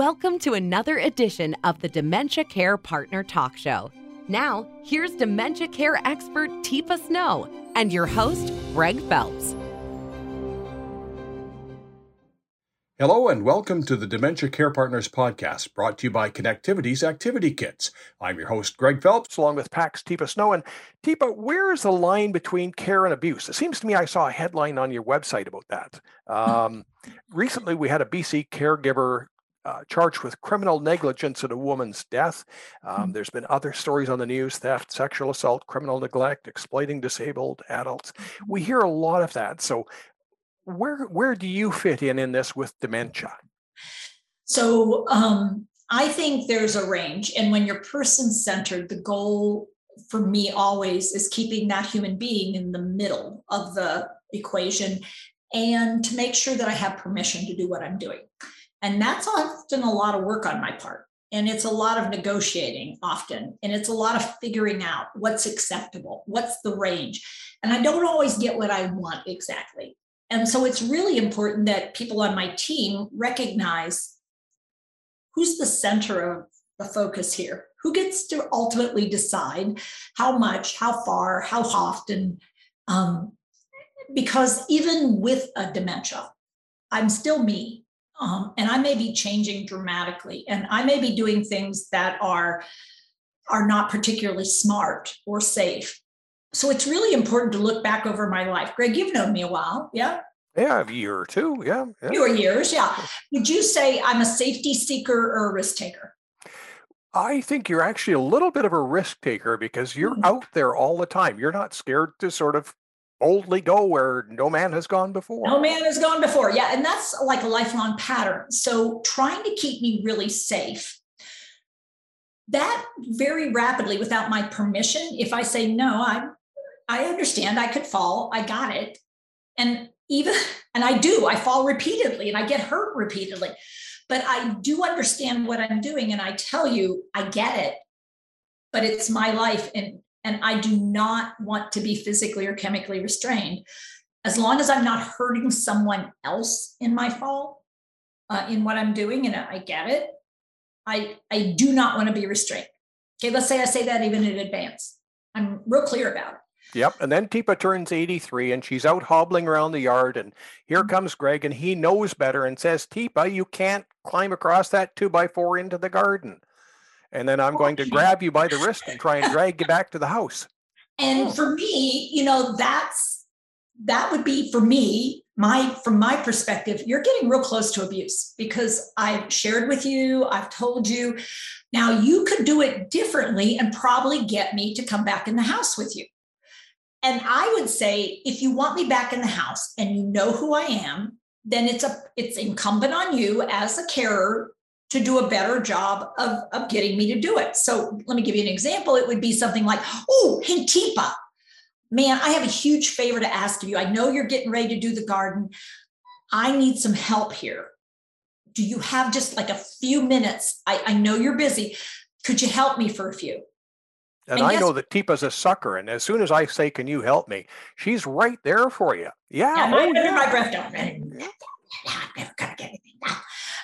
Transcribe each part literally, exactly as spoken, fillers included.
Welcome to another edition of the Dementia Care Partner Talk Show. Now, here's dementia care expert Teepa Snow and your host, Greg Phelps. Hello and welcome to the Dementia Care Partners podcast, brought to you by Connectivities Activity Kits. I'm your host, Greg Phelps, along with P A C's Teepa Snow. And Teepa, where is the line between care and abuse? It seems to me I saw a headline on your website about that. Um, recently, we had a B C caregiver Uh, charged with criminal negligence at a woman's death. Um, there's been other stories on the news: theft, sexual assault, criminal neglect, exploiting disabled adults. We hear a lot of that. So where where do you fit in in this with dementia? So um, I think there's a range. And when you're person-centered, the goal for me always is keeping that human being in the middle of the equation and to make sure that I have permission to do what I'm doing. And that's often a lot of work on my part. And it's a lot of negotiating often. And it's a lot of figuring out what's acceptable, what's the range. And I don't always get what I want exactly. And so it's really important that people on my team recognize who's the center of the focus here, who gets to ultimately decide how much, how far, how often. Um, because even with a dementia, I'm still me. Um, and I may be changing dramatically, and I may be doing things that are, are not particularly smart or safe. So it's really important to look back over my life. Greg, you've known me a while, yeah? Yeah, a year or two, yeah. yeah. Fewer years, yeah. Would you say I'm a safety seeker or a risk taker? I think you're actually a little bit of a risk taker because you're mm-hmm. out there all the time. You're not scared to sort of boldly go where no man has gone before. No man has gone before. Yeah. And that's like a lifelong pattern. So trying to keep me really safe, that very rapidly without my permission, if I say, no, I, I understand I could fall. I got it. And even, and I do, I fall repeatedly and I get hurt repeatedly, but I do understand what I'm doing. And I tell you, I get it, but it's my life. And And I do not want to be physically or chemically restrained. As long as I'm not hurting someone else in my fall, uh, in what I'm doing, and I get it, I, I do not want to be restrained. Okay, let's say I say that even in advance. I'm real clear about it. Yep. And then Teepa turns eighty-three and she's out hobbling around the yard. And here comes Greg, and he knows better and says, Teepa, you can't climb across that two by four into the garden. And then I'm going to grab you by the wrist and try and drag you back to the house. And for me, you know, that's, that would be for me, my, from my perspective, you're getting real close to abuse because I've shared with you, I've told you, now you could do it differently and probably get me to come back in the house with you. And I would say, if you want me back in the house and you know who I am, then it's a, it's incumbent on you as a carer to do a better job of, of getting me to do it. So let me give you an example. It would be something like, oh, hey, Teepa, man, I have a huge favor to ask of you. I know you're getting ready to do the garden. I need some help here. Do you have just like a few minutes? I, I know you're busy. Could you help me for a few? And, and I yes, know that Teepa's a sucker. And as soon as I say, can you help me? She's right there for you. Yeah. yeah, oh, yeah. My breath down. I'm never going to get anything done.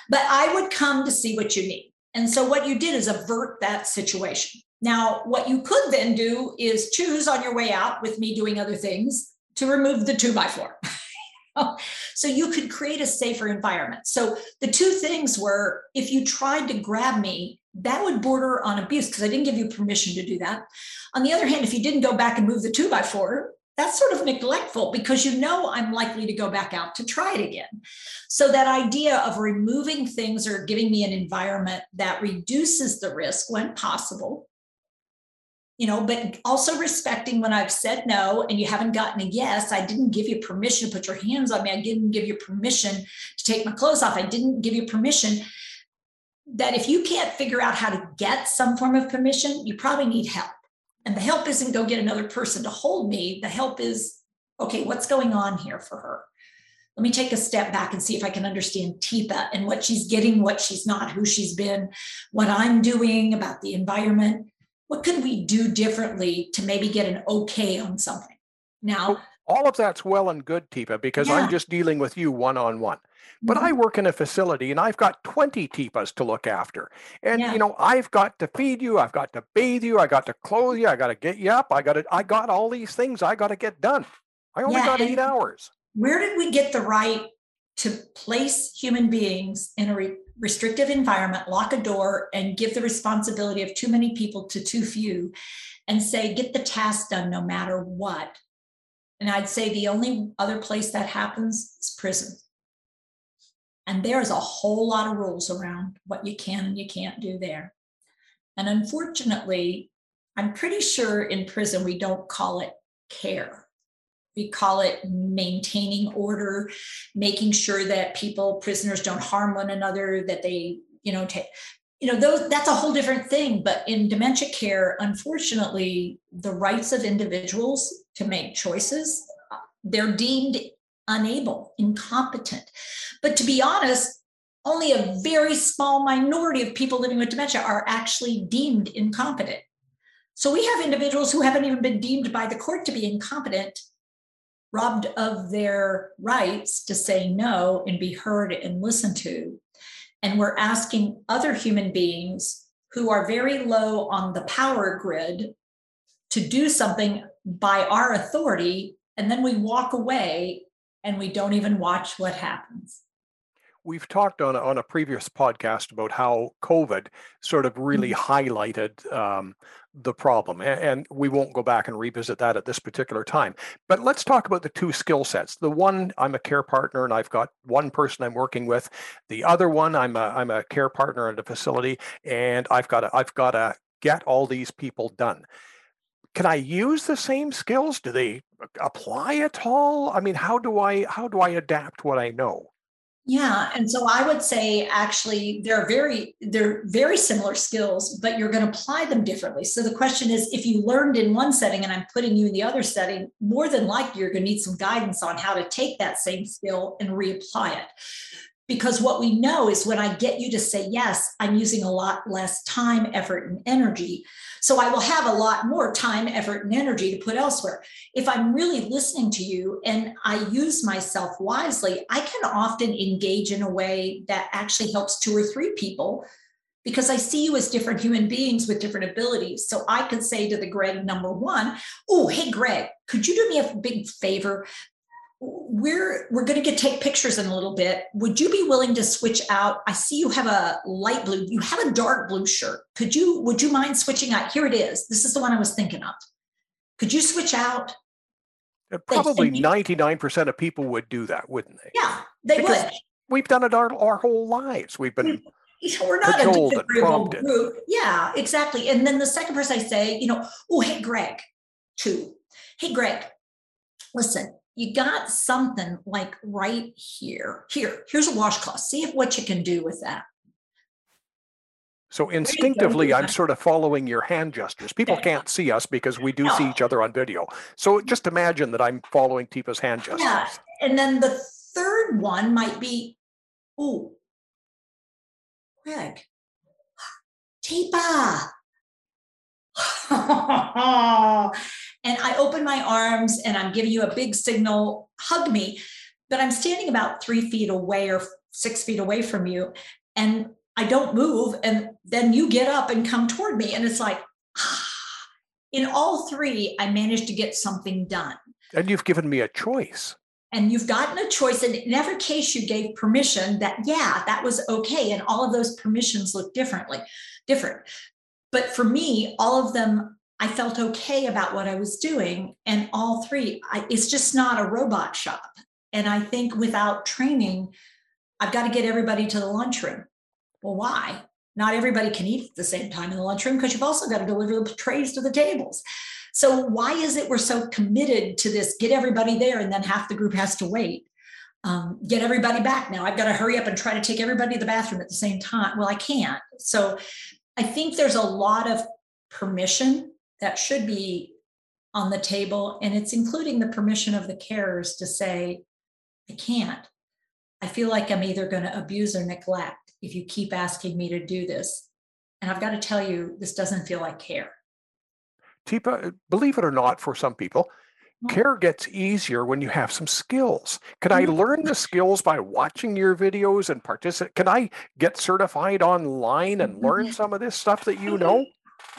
But I would come to see what you need. And so what you did is avert that situation. Now, what you could then do is choose on your way out with me doing other things to remove the two by four. So you could create a safer environment. So the two things were, if you tried to grab me, that would border on abuse because I didn't give you permission to do that. On the other hand, if you didn't go back and move the two by four, that's sort of neglectful because you know I'm likely to go back out to try it again. So that idea of removing things or giving me an environment that reduces the risk when possible, you know, but also respecting when I've said no and you haven't gotten a yes, I didn't give you permission to put your hands on me. I didn't give you permission to take my clothes off. I didn't give you permission. That if you can't figure out how to get some form of permission, you probably need help. And the help isn't go get another person to hold me. The help is, okay, what's going on here for her? Let me take a step back and see if I can understand Teepa and what she's getting, what she's not, who she's been, what I'm doing about the environment. What could we do differently to maybe get an okay on something? Now, All of that's well and good, Teepa, because yeah. I'm just dealing with you one-on-one. But mm-hmm. I work in a facility and I've got twenty Teepas to look after. And, yeah. you know, I've got to feed you. I've got to bathe you. I got to clothe you. I got to get you up. I got to, I got all these things I got to get done. I only yeah. got eight hours. Where did we get the right to place human beings in a re- restrictive environment, lock a door, and give the responsibility of too many people to too few and say, get the task done no matter what? And I'd say the only other place that happens is prison. And there's a whole lot of rules around what you can and you can't do there. And unfortunately, I'm pretty sure in prison, we don't call it care. We call it maintaining order, making sure that people, prisoners don't harm one another, that they, you know, take, you know, those, that's a whole different thing. But in dementia care, unfortunately, the rights of individuals to make choices, they're deemed unable, incompetent. But to be honest, only a very small minority of people living with dementia are actually deemed incompetent. So we have individuals who haven't even been deemed by the court to be incompetent, robbed of their rights to say no and be heard and listened to. And we're asking other human beings who are very low on the power grid to do something by our authority, and then we walk away and we don't even watch what happens. We've talked on a, on a previous podcast about how COVID sort of really mm-hmm. highlighted um, the problem. And, and we won't go back and revisit that at this particular time. But let's talk about the two skill sets. The one, I'm a care partner and I've got one person I'm working with. The other one, I'm a, I'm a care partner at a facility and I've got to, I've got to get all these people done. Can I use the same skills? Do they apply at all? I mean, how do I, how do I adapt what I know? Yeah. And so I would say, actually, they're very, they're very similar skills, but you're going to apply them differently. So the question is, if you learned in one setting and I'm putting you in the other setting, more than likely, you're going to need some guidance on how to take that same skill and reapply it. Because what we know is when I get you to say yes, I'm using a lot less time, effort, and energy. So I will have a lot more time, effort, and energy to put elsewhere. If I'm really listening to you and I use myself wisely, I can often engage in a way that actually helps two or three people because I see you as different human beings with different abilities. So I could say to the Greg number one, oh, hey, Greg, could you do me a big favor? We're we're going to get take pictures in a little bit. Would you be willing to switch out? I see you have a light blue. You have a dark blue shirt. Could you, would you mind switching out? Here it is. This is the one I was thinking of. Could you switch out? Probably ninety-nine percent of people would do that, wouldn't they? Yeah, they because would. We've done it our, our whole lives. We've been... We're not a disagreeable group. Yeah, exactly. And then the second person I say, you know, oh, hey, Greg, two. Hey, Greg, listen. You got something like right here. Here, here's a washcloth. See if what you can do with that. So instinctively, I'm sort of following your hand gestures. People can't see us because we do no. see each other on video. So just imagine that I'm following Teepa's hand gestures. Yeah. And then the third one might be, oh, Greg, Teepa. And I open my arms and I'm giving you a big signal, hug me, but I'm standing about three feet away or six feet away from you. And I don't move. And then you get up and come toward me. And it's like, ah. In all three, I managed to get something done. And you've given me a choice. And you've gotten a choice. And in every case, you gave permission that, yeah, that was okay. And all of those permissions look differently, different. But for me, all of them, I felt okay about what I was doing. And all three, I, it's just not a robot shop. And I think without training, I've got to get everybody to the lunchroom. Well, why? Not everybody can eat at the same time in the lunchroom because you've also got to deliver the trays to the tables. So why is it we're so committed to this, get everybody there and then half the group has to wait? Um, get everybody back now. I've got to hurry up and try to take everybody to the bathroom at the same time. Well, I can't. So I think there's a lot of permission that should be on the table. And it's including the permission of the carers to say, I can't. I feel like I'm either going to abuse or neglect if you keep asking me to do this. And I've got to tell you, this doesn't feel like care. Teepa, believe it or not, for some people, Care gets easier when you have some skills. Can I learn the skills by watching your videos and participate? Can I get certified online and learn some of this stuff that you know?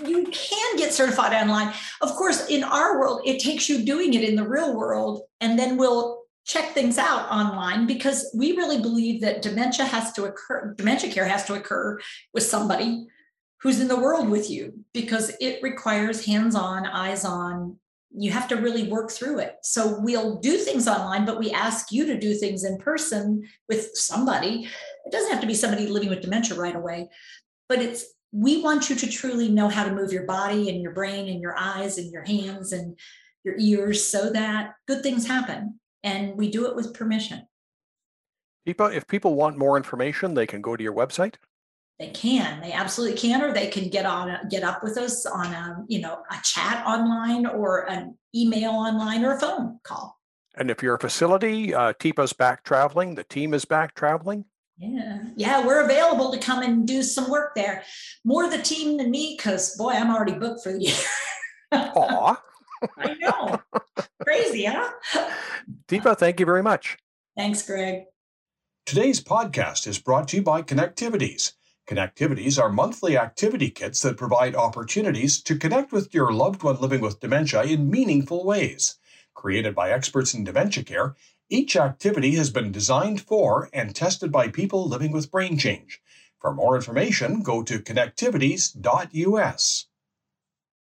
You can get certified online. Of course, in our world, it takes you doing it in the real world, and then we'll check things out online, because we really believe that dementia has to occur, dementia care has to occur with somebody who's in the world with you, because it requires hands-on, eyes-on. You have to really work through it. So we'll do things online, but we ask you to do things in person with somebody. It doesn't have to be somebody living with dementia right away, but it's, we want you to truly know how to move your body and your brain and your eyes and your hands and your ears so that good things happen. And we do it with permission. Teepa, if people want more information, they can go to your website. They can, they absolutely can, or they can get on, get up with us on a, you know, a chat online or an email online or a phone call. And if you're a facility, uh, Teepa's back traveling, the team is back traveling. Yeah, yeah, we're available to come and do some work there. More the team than me, because boy, I'm already booked for the year. Aw. I know. Crazy, huh? Teepa, thank you very much. Thanks, Greg. Today's podcast is brought to you by Connectivities. Connectivities are monthly activity kits that provide opportunities to connect with your loved one living with dementia in meaningful ways. Created by experts in dementia care, each activity has been designed for and tested by people living with brain change. For more information, go to connectivities dot U S.